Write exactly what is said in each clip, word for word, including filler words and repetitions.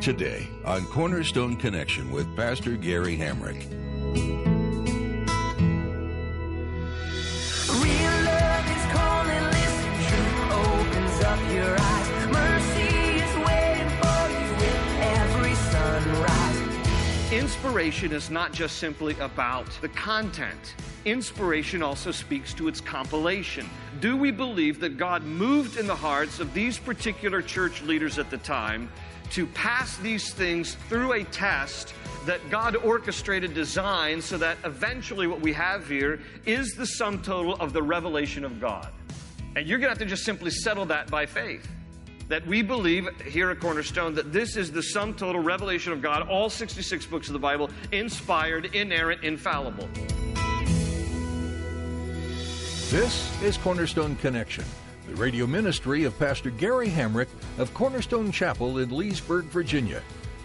Today on Cornerstone Connection with Pastor Gary Hamrick. Real love is calling, listen, truth opens up your eyes. Mercy is waiting for you with every sunrise. Inspiration is not just simply about the content. Inspiration also speaks to its compilation. Do we believe that God moved in the hearts of these particular church leaders at the time to pass these things through a test that God orchestrated design so that eventually what we have here is the sum total of the revelation of God? And you're going to have to just simply settle that by faith. That we believe here at Cornerstone that this is the sum total revelation of God, all sixty-six books of the Bible, inspired, inerrant, infallible. This is Cornerstone Connection, the radio ministry of Pastor Gary Hamrick of Cornerstone Chapel in Leesburg, Virginia.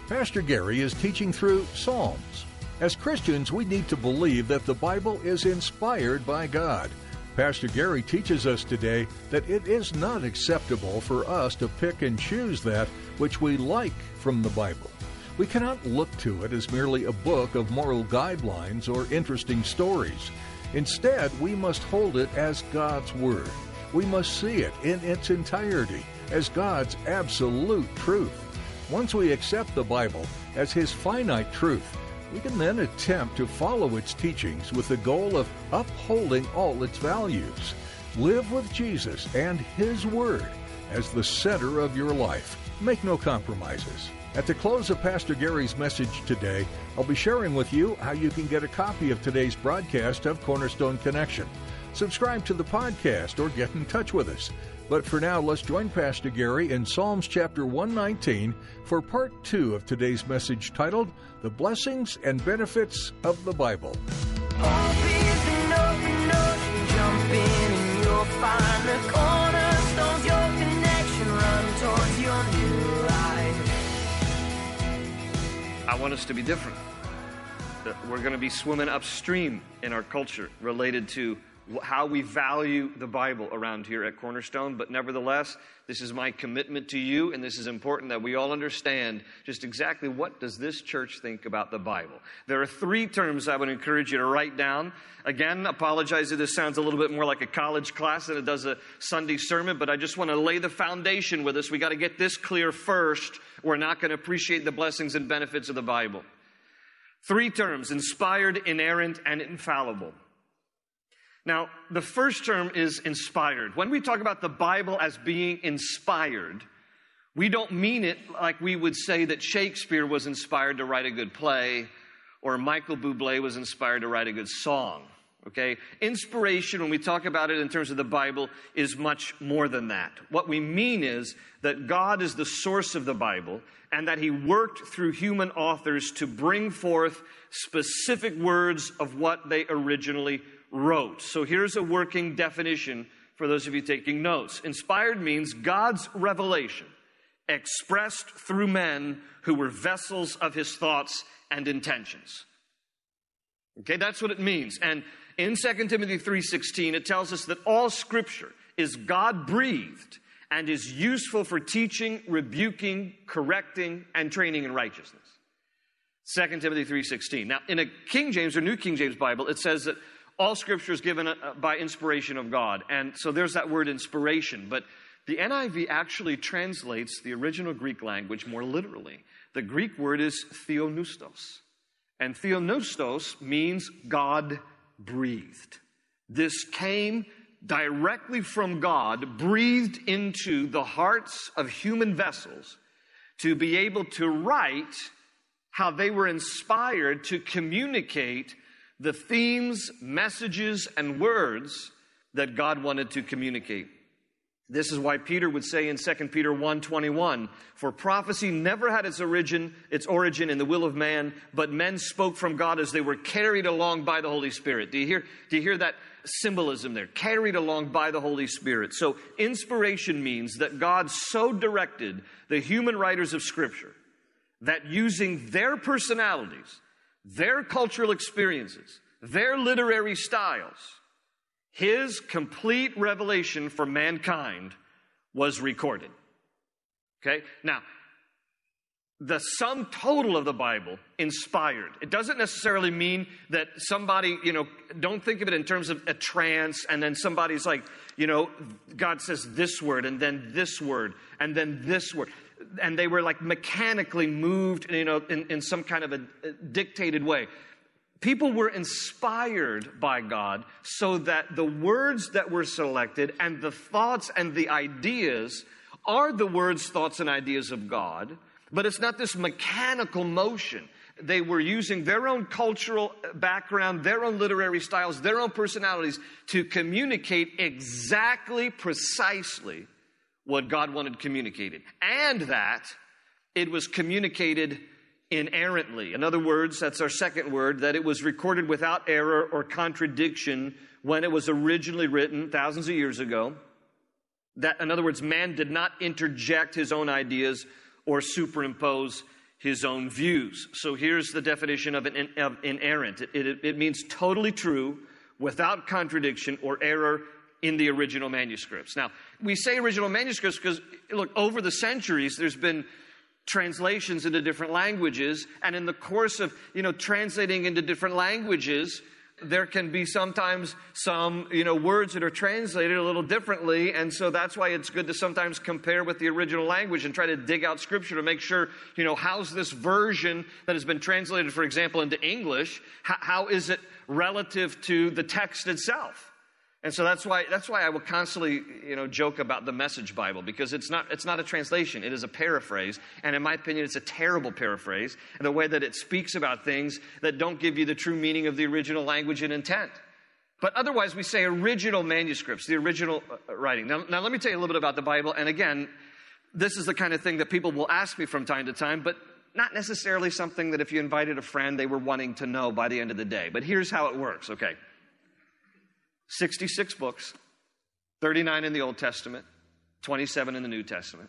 Pastor Gary is teaching through Psalms. As Christians, we need to believe that the Bible is inspired by God. Pastor Gary teaches us today that it is not acceptable for us to pick and choose that which we like from the Bible. We cannot look to it as merely a book of moral guidelines or interesting stories. Instead, we must hold it as God's Word. We must see it in its entirety as God's absolute truth. Once we accept the Bible as His finite truth, we can then attempt to follow its teachings with the goal of upholding all its values. Live with Jesus and His Word as the center of your life. Make no compromises. At the close of Pastor Gary's message today, I'll be sharing with you how you can get a copy of today's broadcast of Cornerstone Connection. Subscribe to the podcast or get in touch with us. But for now, let's join Pastor Gary in Psalms chapter one nineteen for part two of today's message titled, The Blessings and Benefits of the Bible. I want us to be different. We're going to be swimming upstream in our culture related to how we value the Bible around here at Cornerstone. But nevertheless, this is my commitment to you, and this is important that we all understand just exactly what does this church think about the Bible. There are three terms I would encourage you to write down. Again, apologize if this sounds a little bit more like a college class than it does a Sunday sermon, but I just want to lay the foundation with us. We got to get this clear first. We're not going to appreciate the blessings and benefits of the Bible. Three terms: inspired, inerrant, and infallible. Now, the first term is inspired. When we talk about the Bible as being inspired, we don't mean it like we would say that Shakespeare was inspired to write a good play or Michael Bublé was inspired to write a good song, okay? Inspiration, when we talk about it in terms of the Bible, is much more than that. What we mean is that God is the source of the Bible and that He worked through human authors to bring forth specific words of what they originally wrote. So here's a working definition for those of you taking notes. Inspired means God's revelation expressed through men who were vessels of His thoughts and intentions. Okay, that's what it means. And in Second Timothy three sixteen, it tells us that all Scripture is God-breathed and is useful for teaching, rebuking, correcting, and training in righteousness. Second Timothy three sixteen. Now, in a King James or New King James Bible, it says that all Scripture is given by inspiration of God. And so there's that word inspiration. But the N I V actually translates the original Greek language more literally. The Greek word is theonoustos. And theonoustos means God breathed. This came directly from God, breathed into the hearts of human vessels to be able to write how they were inspired to communicate the themes, messages, and words that God wanted to communicate. This is why Peter would say in Second Peter one twenty-one, for prophecy never had its origin, its origin in the will of man, but men spoke from God as they were carried along by the Holy Spirit. Do you hear, do you hear that symbolism there? Carried along by the Holy Spirit. So inspiration means that God so directed the human writers of Scripture that using their personalities, their cultural experiences, their literary styles, His complete revelation for mankind was recorded. Okay? Now, the sum total of the Bible, inspired. It doesn't necessarily mean that somebody, you know, don't think of it in terms of a trance, and then somebody's like, you know, God says this word, and then this word, and then this word. And they were like mechanically moved, you know, in, in some kind of a dictated way. People were inspired by God so that the words that were selected and the thoughts and the ideas are the words, thoughts, and ideas of God, but it's not this mechanical motion. They were using their own cultural background, their own literary styles, their own personalities to communicate exactly, precisely what God wanted communicated, and that it was communicated inerrantly. In other words, that's our second word, that it was recorded without error or contradiction when it was originally written thousands of years ago. That, in other words, man did not interject his own ideas or superimpose his own views. So here's the definition of, an, of inerrant. It, it, it means totally true, without contradiction or error in the original manuscripts. Now, we say original manuscripts because, look, over the centuries, there's been translations into different languages, and in the course of, you know, translating into different languages, there can be sometimes some, you know, words that are translated a little differently, and so that's why it's good to sometimes compare with the original language and try to dig out Scripture to make sure, you know, how's this version that has been translated, for example, into English, how, how is it relative to the text itself? And so that's why that's why I will constantly, you know, joke about the Message Bible, because it's not it's not a translation, it is a paraphrase, and in my opinion it's a terrible paraphrase, and the way that it speaks about things that don't give you the true meaning of the original language and intent. But otherwise we say original manuscripts, the original writing. Now, now let me tell you a little bit about the Bible, and again, this is the kind of thing that people will ask me from time to time, but not necessarily something that if you invited a friend they were wanting to know by the end of the day. But here's how it works, okay? sixty-six books, thirty-nine in the Old Testament, twenty-seven in the New Testament.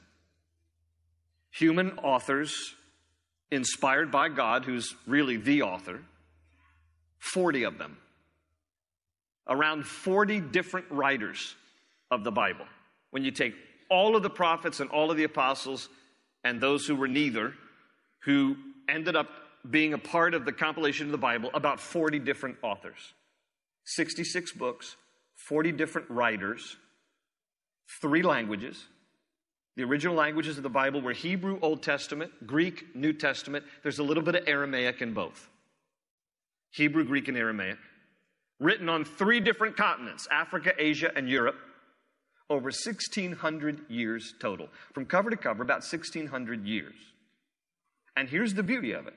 Human authors inspired by God, who's really the author, forty of them. Around forty different writers of the Bible. When you take all of the prophets and all of the apostles and those who were neither, who ended up being a part of the compilation of the Bible, about forty different authors. sixty-six books, forty different writers, three languages. The original languages of the Bible were Hebrew, Old Testament, Greek, New Testament. There's a little bit of Aramaic in both. Hebrew, Greek, and Aramaic. Written on three different continents, Africa, Asia, and Europe. Over sixteen hundred years total. From cover to cover, about sixteen hundred years. And here's the beauty of it.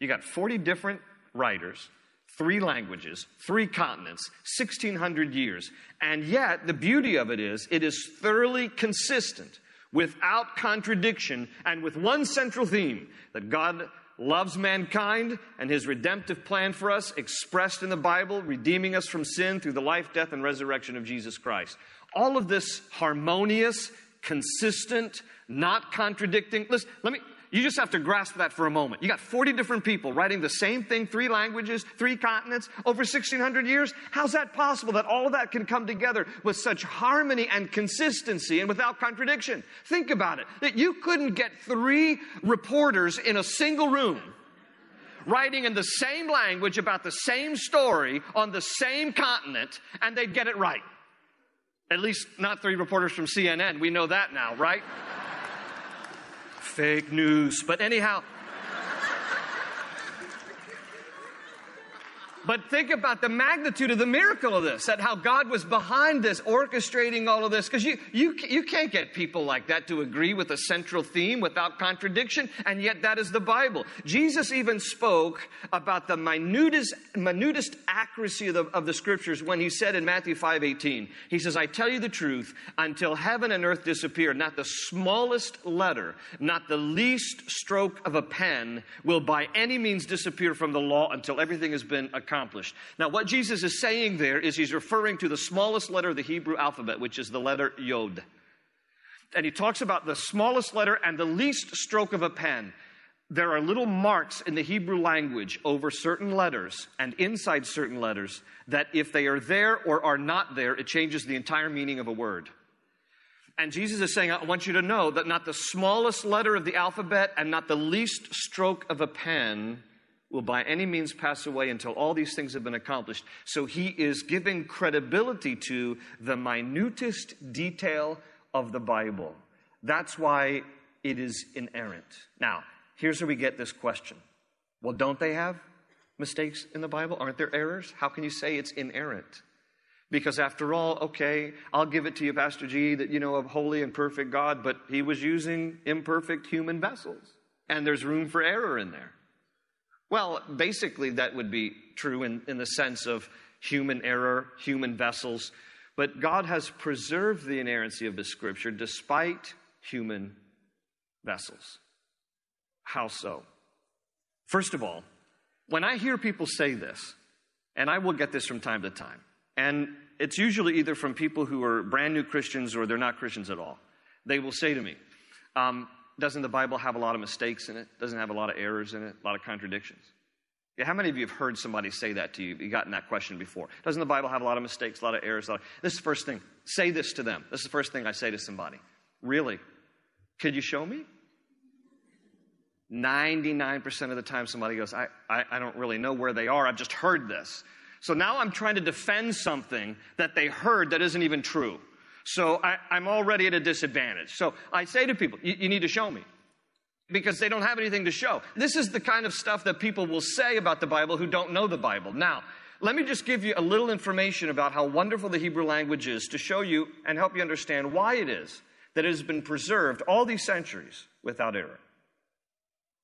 You got forty different writers, three languages, three continents, sixteen hundred years. And yet, the beauty of it is, it is thoroughly consistent, without contradiction, and with one central theme, that God loves mankind and His redemptive plan for us, expressed in the Bible, redeeming us from sin through the life, death, and resurrection of Jesus Christ. All of this harmonious, consistent, not contradicting. Listen, let me... You just have to grasp that for a moment. You got forty different people writing the same thing, three languages, three continents, over sixteen hundred years. How's that possible that all of that can come together with such harmony and consistency and without contradiction? Think about it. That you couldn't get three reporters in a single room writing in the same language about the same story on the same continent, and they'd get it right. At least not three reporters from C N N. We know that now, right? Fake news. But anyhow, But think about the magnitude of the miracle of this, that how God was behind this, orchestrating all of this. Because you, you, you can't get people like that to agree with a central theme without contradiction, and yet that is the Bible. Jesus even spoke about the minutest, minutest accuracy of the, of the Scriptures when he said in Matthew five eighteen, he says, I tell you the truth, until heaven and earth disappear, not the smallest letter, not the least stroke of a pen will by any means disappear from the law until everything has been accomplished. Now, what Jesus is saying there is he's referring to the smallest letter of the Hebrew alphabet, which is the letter Yod. And he talks about the smallest letter and the least stroke of a pen. There are little marks in the Hebrew language over certain letters and inside certain letters that if they are there or are not there, it changes the entire meaning of a word. And Jesus is saying, I want you to know that not the smallest letter of the alphabet and not the least stroke of a pen will by any means pass away until all these things have been accomplished. So he is giving credibility to the minutest detail of the Bible. That's why it is inerrant. Now, here's where we get this question. Well, don't they have mistakes in the Bible? Aren't there errors? How can you say it's inerrant? Because after all, okay, I'll give it to you, Pastor G, that you know of holy and perfect God, but he was using imperfect human vessels. And there's room for error in there. Well, basically, that would be true in, in the sense of human error, human vessels. But God has preserved the inerrancy of the Scripture despite human vessels. How so? First of all, when I hear people say this, and I will get this from time to time, and it's usually either from people who are brand new Christians or they're not Christians at all, they will say to me, um, doesn't the Bible have a lot of mistakes in it? Doesn't it have a lot of errors in it? A lot of contradictions? Yeah, how many of you have heard somebody say that to you? You've gotten that question before. Doesn't the Bible have a lot of mistakes, a lot of errors? A lot of... This is the first thing. Say this to them. This is the first thing I say to somebody. Really? Could you show me? ninety-nine percent of the time somebody goes, I, I, I don't really know where they are. I've just heard this. So now I'm trying to defend something that they heard that isn't even true. So I, I'm already at a disadvantage. So I say to people, you, you need to show me, because they don't have anything to show. This is the kind of stuff that people will say about the Bible who don't know the Bible. Now, let me just give you a little information about how wonderful the Hebrew language is to show you and help you understand why it is that it has been preserved all these centuries without error.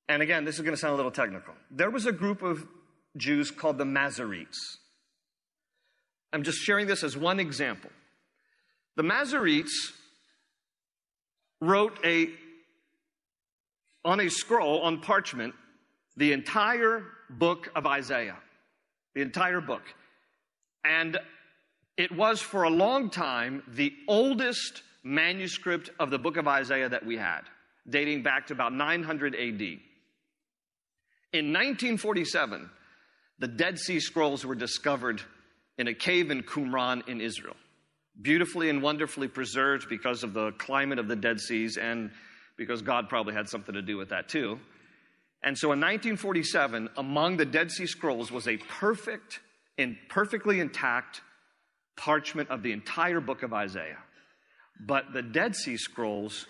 And again, this is going to sound a little technical. There was a group of Jews called the Masoretes. I'm just sharing this as one example. The Masoretes wrote a, on a scroll, on parchment, the entire book of Isaiah, the entire book. And it was for a long time the oldest manuscript of the book of Isaiah that we had, dating back to about nine hundred A D. In nineteen forty-seven, the Dead Sea Scrolls were discovered in a cave in Qumran in Israel. Beautifully and wonderfully preserved because of the climate of the Dead Seas and because God probably had something to do with that too. And so in nineteen forty-seven, among the Dead Sea Scrolls was a perfect and perfectly intact parchment of the entire book of Isaiah. But the Dead Sea Scrolls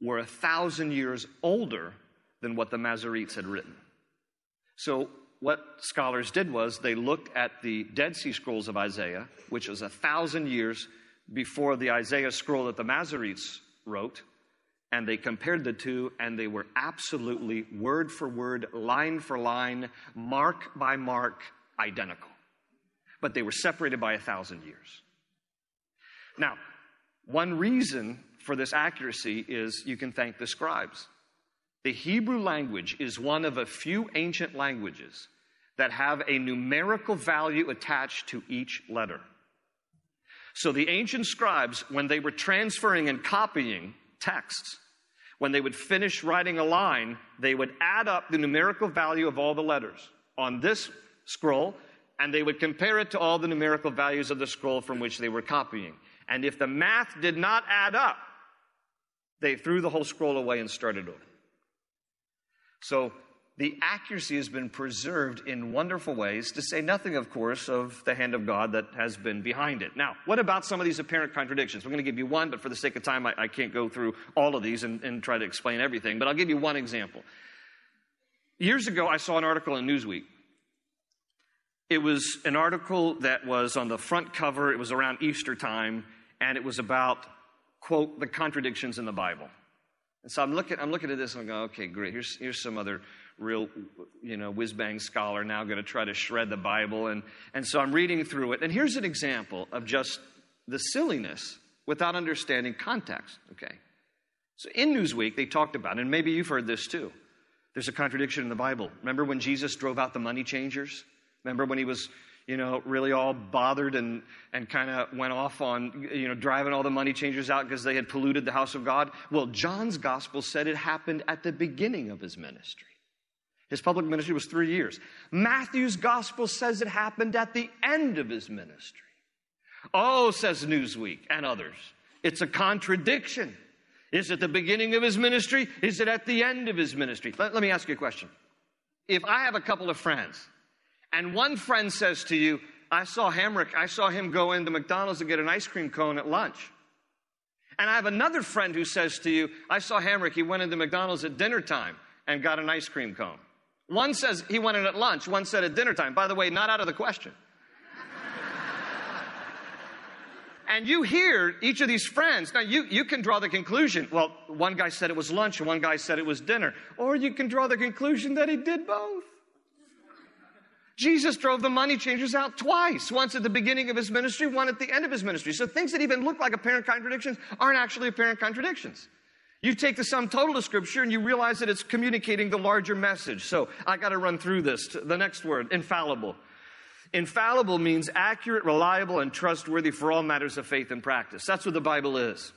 were a thousand years older than what the Masoretes had written. So what scholars did was they looked at the Dead Sea Scrolls of Isaiah, which was a thousand years before the Isaiah scroll that the Masoretes wrote, and they compared the two, and they were absolutely word for word, line for line, mark by mark, identical. But they were separated by a thousand years. Now, one reason for this accuracy is you can thank the scribes. The Hebrew language is one of a few ancient languages that have a numerical value attached to each letter. So the ancient scribes, when they were transferring and copying texts, when they would finish writing a line, they would add up the numerical value of all the letters on this scroll, and they would compare it to all the numerical values of the scroll from which they were copying. And if the math did not add up, they threw the whole scroll away and started over. So the accuracy has been preserved in wonderful ways, to say nothing, of course, of the hand of God that has been behind it. Now, what about some of these apparent contradictions? We're going to give you one, but for the sake of time, I, I can't go through all of these and, and try to explain everything. But I'll give you one example. Years ago, I saw an article in Newsweek It was an article that was on the front cover. It was around Easter time, and it was about, quote, the contradictions in the Bible. And so I'm looking, I'm looking at this, and I'm going, okay, great. Here's, here's some other real, you know, whiz-bang scholar now going to try to shred the Bible. And, and so I'm reading through it. And here's an example of just the silliness without understanding context, okay? So in Newsweek, they talked about, and maybe you've heard this too, there's a contradiction in the Bible. Remember when Jesus drove out the money changers? Remember when he was, you know, really all bothered and, and kind of went off on, you know, driving all the money changers out because they had polluted the house of God? Well, John's gospel said it happened at the beginning of his ministry. His public ministry was three years. Matthew's gospel says it happened at the end of his ministry. Oh, says Newsweek and others, it's a contradiction. Is it the beginning of his ministry? Is it at the end of his ministry? Let, let me ask you a question. If I have a couple of friends, and one friend says to you, I saw Hamrick, I saw him go into McDonald's and get an ice cream cone at lunch. And I have another friend who says to you, I saw Hamrick, he went into McDonald's at dinner time and got an ice cream cone. One says he went in at lunch, one said at dinner time. By the way, not out of the question. And you hear each of these friends. Now, you, you can draw the conclusion, well, one guy said it was lunch and one guy said it was dinner. Or you can draw the conclusion that he did both. Jesus drove the money changers out twice, once at the beginning of his ministry, one at the end of his ministry. So things that even look like apparent contradictions aren't actually apparent contradictions. You take the sum total of Scripture and you realize that it's communicating the larger message. So I got to run through this. The next word, infallible. Infallible means accurate, reliable, and trustworthy for all matters of faith and practice. That's what the Bible is.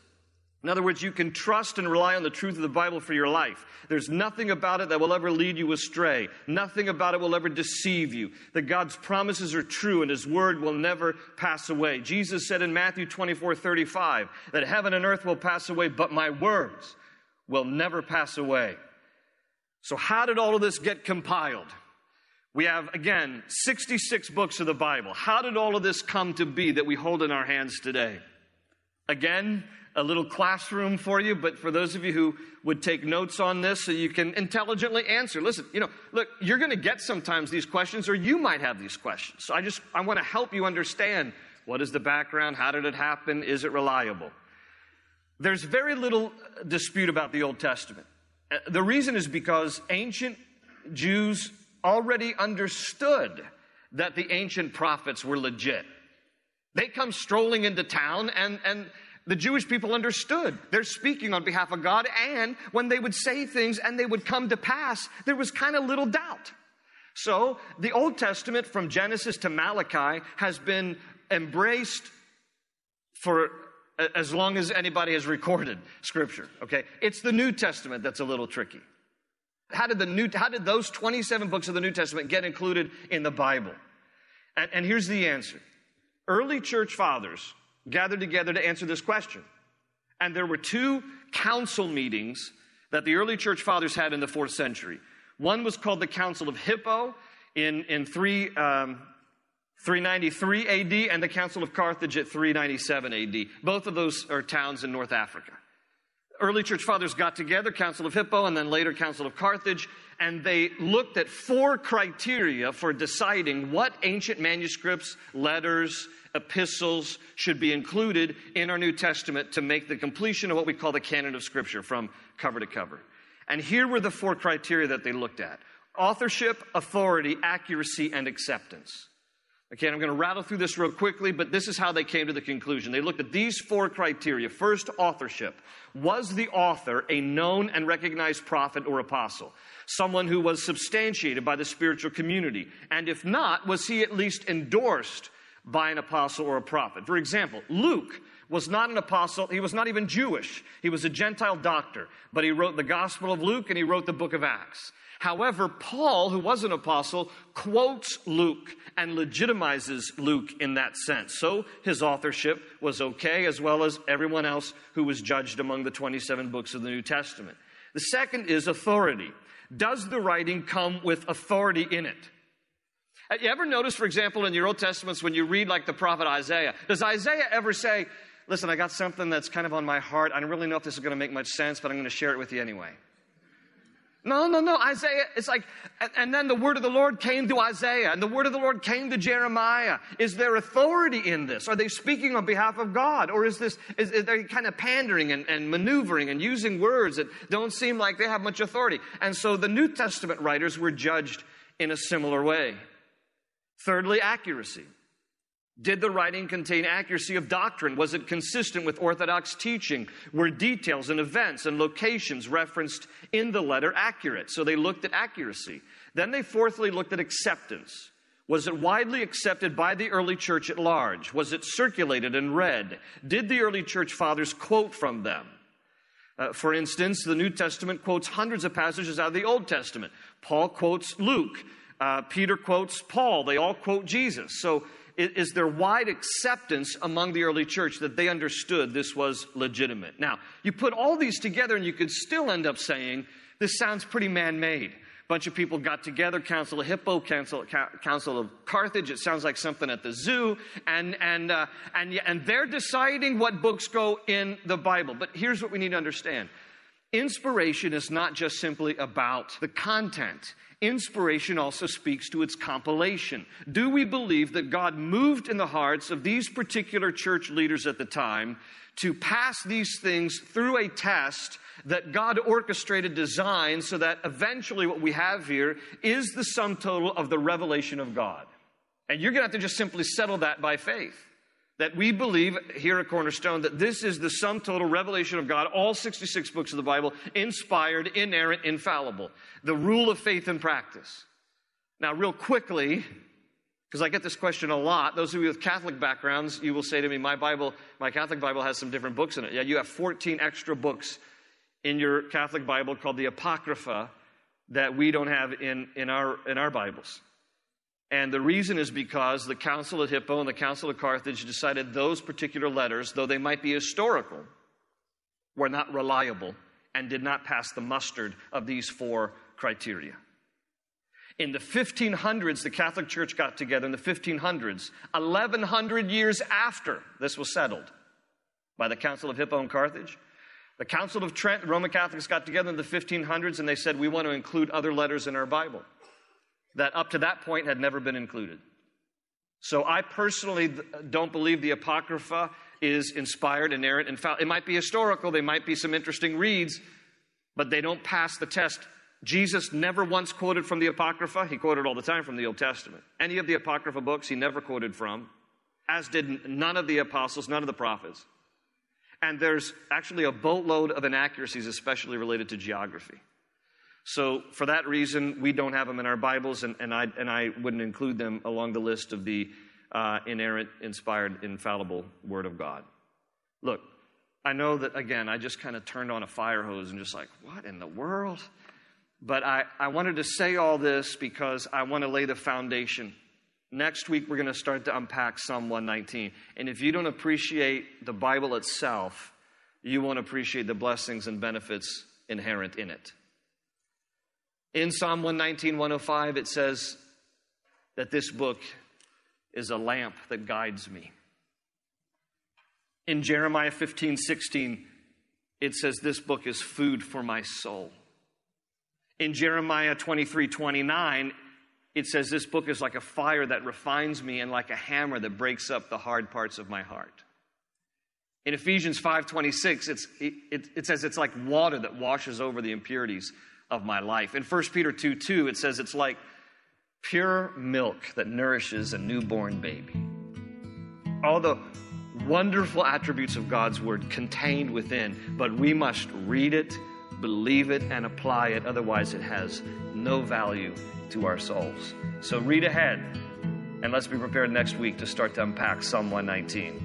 In other words, you can trust and rely on the truth of the Bible for your life. There's nothing about it that will ever lead you astray. Nothing about it will ever deceive you. That God's promises are true and His word will never pass away. Jesus said in Matthew twenty-four thirty-five that heaven and earth will pass away, but my words will never pass away. So how did all of this get compiled? We have, again, sixty-six books of the Bible. How did all of this come to be that we hold in our hands today? Again, a little classroom for you, but for those of you who would take notes on this so you can intelligently answer. Listen, you know, look, you're going to get sometimes these questions, or you might have these questions. So I just, I want to help you understand, what is the background? How did it happen? Is it reliable? There's very little dispute about the Old Testament. The reason is because ancient Jews already understood that the ancient prophets were legit. They come strolling into town, and, and the Jewish people understood. They're speaking on behalf of God, and when they would say things and they would come to pass, there was kind of little doubt. So the Old Testament, from Genesis to Malachi, has been embraced for as long as anybody has recorded Scripture, okay? It's the New Testament that's a little tricky. How did the new? How did those twenty-seven books of the New Testament get included in the Bible? And, and here's the answer. Early church fathers gathered together to answer this question. And there were two council meetings that the early church fathers had in the fourth century. One was called the Council of Hippo in, in three, um, three ninety-three A D and the Council of Carthage at three ninety-seven A D. Both of those are towns in North Africa. Early church fathers got together, Council of Hippo, and then later Council of Carthage, and they looked at four criteria for deciding what ancient manuscripts, letters, epistles should be included in our New Testament to make the completion of what we call the canon of Scripture from cover to cover. And here were the four criteria that they looked at: authorship, authority, accuracy, and acceptance. Okay, I'm going to rattle through this real quickly, but this is how they came to the conclusion. They looked at these four criteria. First, authorship. Was the author a known and recognized prophet or apostle? Someone who was substantiated by the spiritual community? And if not, was he at least endorsed by an apostle or a prophet? For example, Luke was not an apostle. He was not even Jewish. He was a Gentile doctor, but he wrote the Gospel of Luke and he wrote the book of Acts. However, Paul, who was an apostle, quotes Luke and legitimizes Luke in that sense. So his authorship was okay, as well as everyone else who was judged among the twenty-seven books of the New Testament. The second is authority. Does the writing come with authority in it? Have you ever noticed, for example, in your Old Testaments, when you read like the prophet Isaiah, does Isaiah ever say, listen, I got something that's kind of on my heart. I don't really know if this is going to make much sense, but I'm going to share it with you anyway? No, no, no, Isaiah, it's like, and, and then the word of the Lord came to Isaiah, and the word of the Lord came to Jeremiah. Is there authority in this? Are they speaking on behalf of God? Or is this, is, is they kind of pandering and, and maneuvering and using words that don't seem like they have much authority? And so the New Testament writers were judged in a similar way. Thirdly, accuracy. Did the writing contain accuracy of doctrine? Was it consistent with Orthodox teaching? Were details and events and locations referenced in the letter accurate? So they looked at accuracy. Then they fourthly looked at acceptance. Was it widely accepted by the early church at large? Was it circulated and read? Did the early church fathers quote from them? Uh, for instance, the New Testament quotes hundreds of passages out of the Old Testament. Paul quotes Luke. Uh, Peter quotes Paul. They all quote Jesus. So is there wide acceptance among the early church that they understood this was legitimate? Now, you put all these together and you could still end up saying, this sounds pretty man-made. A bunch of people got together, Council of Hippo, Council, Council of Carthage, it sounds like something at the zoo, and, and, uh, and, and they're deciding what books go in the Bible. But here's what we need to understand. Inspiration is not just simply about the content. Inspiration also speaks to its compilation. Do we believe that God moved in the hearts of these particular church leaders at the time to pass these things through a test that God orchestrated design so that eventually what we have here is the sum total of the revelation of God? And you're going to have to just simply settle that by faith. That we believe here at Cornerstone that this is the sum total revelation of God, all sixty-six books of the Bible, inspired, inerrant, infallible. The rule of faith and practice. Now, real quickly, because I get this question a lot, those of you with Catholic backgrounds, you will say to me, my Bible, my Catholic Bible has some different books in it. Yeah, you have fourteen extra books in your Catholic Bible called the Apocrypha that we don't have in, in, our, in our Bibles. And the reason is because the Council of Hippo and the Council of Carthage decided those particular letters, though they might be historical, were not reliable and did not pass the mustard of these four criteria. In the fifteen hundreds, the Catholic Church got together in the fifteen hundreds, eleven hundred years after this was settled by the Council of Hippo and Carthage. The Council of Trent, Roman Catholics got together in the fifteen hundreds, and they said, we want to include other letters in our Bible that up to that point had never been included. So I personally don't believe the Apocrypha is inspired, inerrant, and foul. It might be historical, they might be some interesting reads, but they don't pass the test. Jesus never once quoted from the Apocrypha. He quoted all the time from the Old Testament. Any of the Apocrypha books he never quoted from, as did none of the apostles, none of the prophets. And there's actually a boatload of inaccuracies, especially related to geography. So for that reason, we don't have them in our Bibles, and, and, I, and I wouldn't include them along the list of the uh, inerrant, inspired, infallible Word of God. Look, I know that, again, I just kind of turned on a fire hose and just like, what in the world? But I, I wanted to say all this because I want to lay the foundation. Next week, we're going to start to unpack Psalm one nineteen. And if you don't appreciate the Bible itself, you won't appreciate the blessings and benefits inherent in it. In Psalm one nineteen, one oh five, it says that this book is a lamp that guides me. In Jeremiah fifteen, sixteen, it says this book is food for my soul. In Jeremiah twenty-three, twenty-nine, it says this book is like a fire that refines me and like a hammer that breaks up the hard parts of my heart. In Ephesians five, twenty-six, it's, it, it, it says it's like water that washes over the impurities of my life. In First Peter two, two, it says it's like pure milk that nourishes a newborn baby. All the wonderful attributes of God's Word contained within, but we must read it, believe it, and apply it. Otherwise, it has no value to our souls. So read ahead, and let's be prepared next week to start to unpack Psalm one nineteen.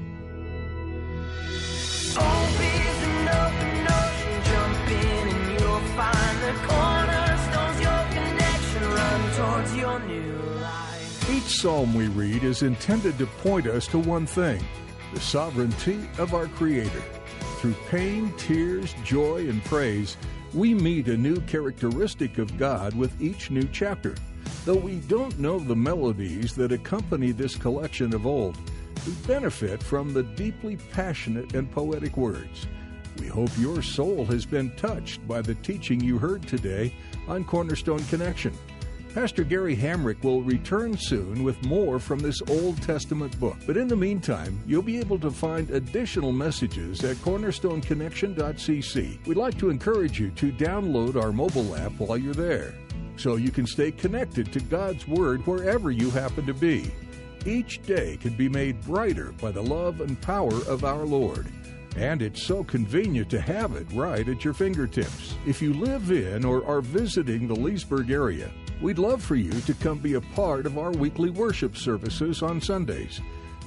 Find the cornerstones, your connection, run towards your new life. Each psalm we read is intended to point us to one thing, the sovereignty of our Creator. Through pain, tears, joy, and praise, we meet a new characteristic of God with each new chapter. Though we don't know the melodies that accompany this collection of old, we benefit from the deeply passionate and poetic words. We hope your soul has been touched by the teaching you heard today on Cornerstone Connection. Pastor Gary Hamrick will return soon with more from this Old Testament book. But in the meantime, you'll be able to find additional messages at cornerstone connection dot c c. We'd like to encourage you to download our mobile app while you're there, so you can stay connected to God's Word wherever you happen to be. Each day can be made brighter by the love and power of our Lord. And it's so convenient to have it right at your fingertips. If you live in or are visiting the Leesburg area, we'd love for you to come be a part of our weekly worship services on Sundays.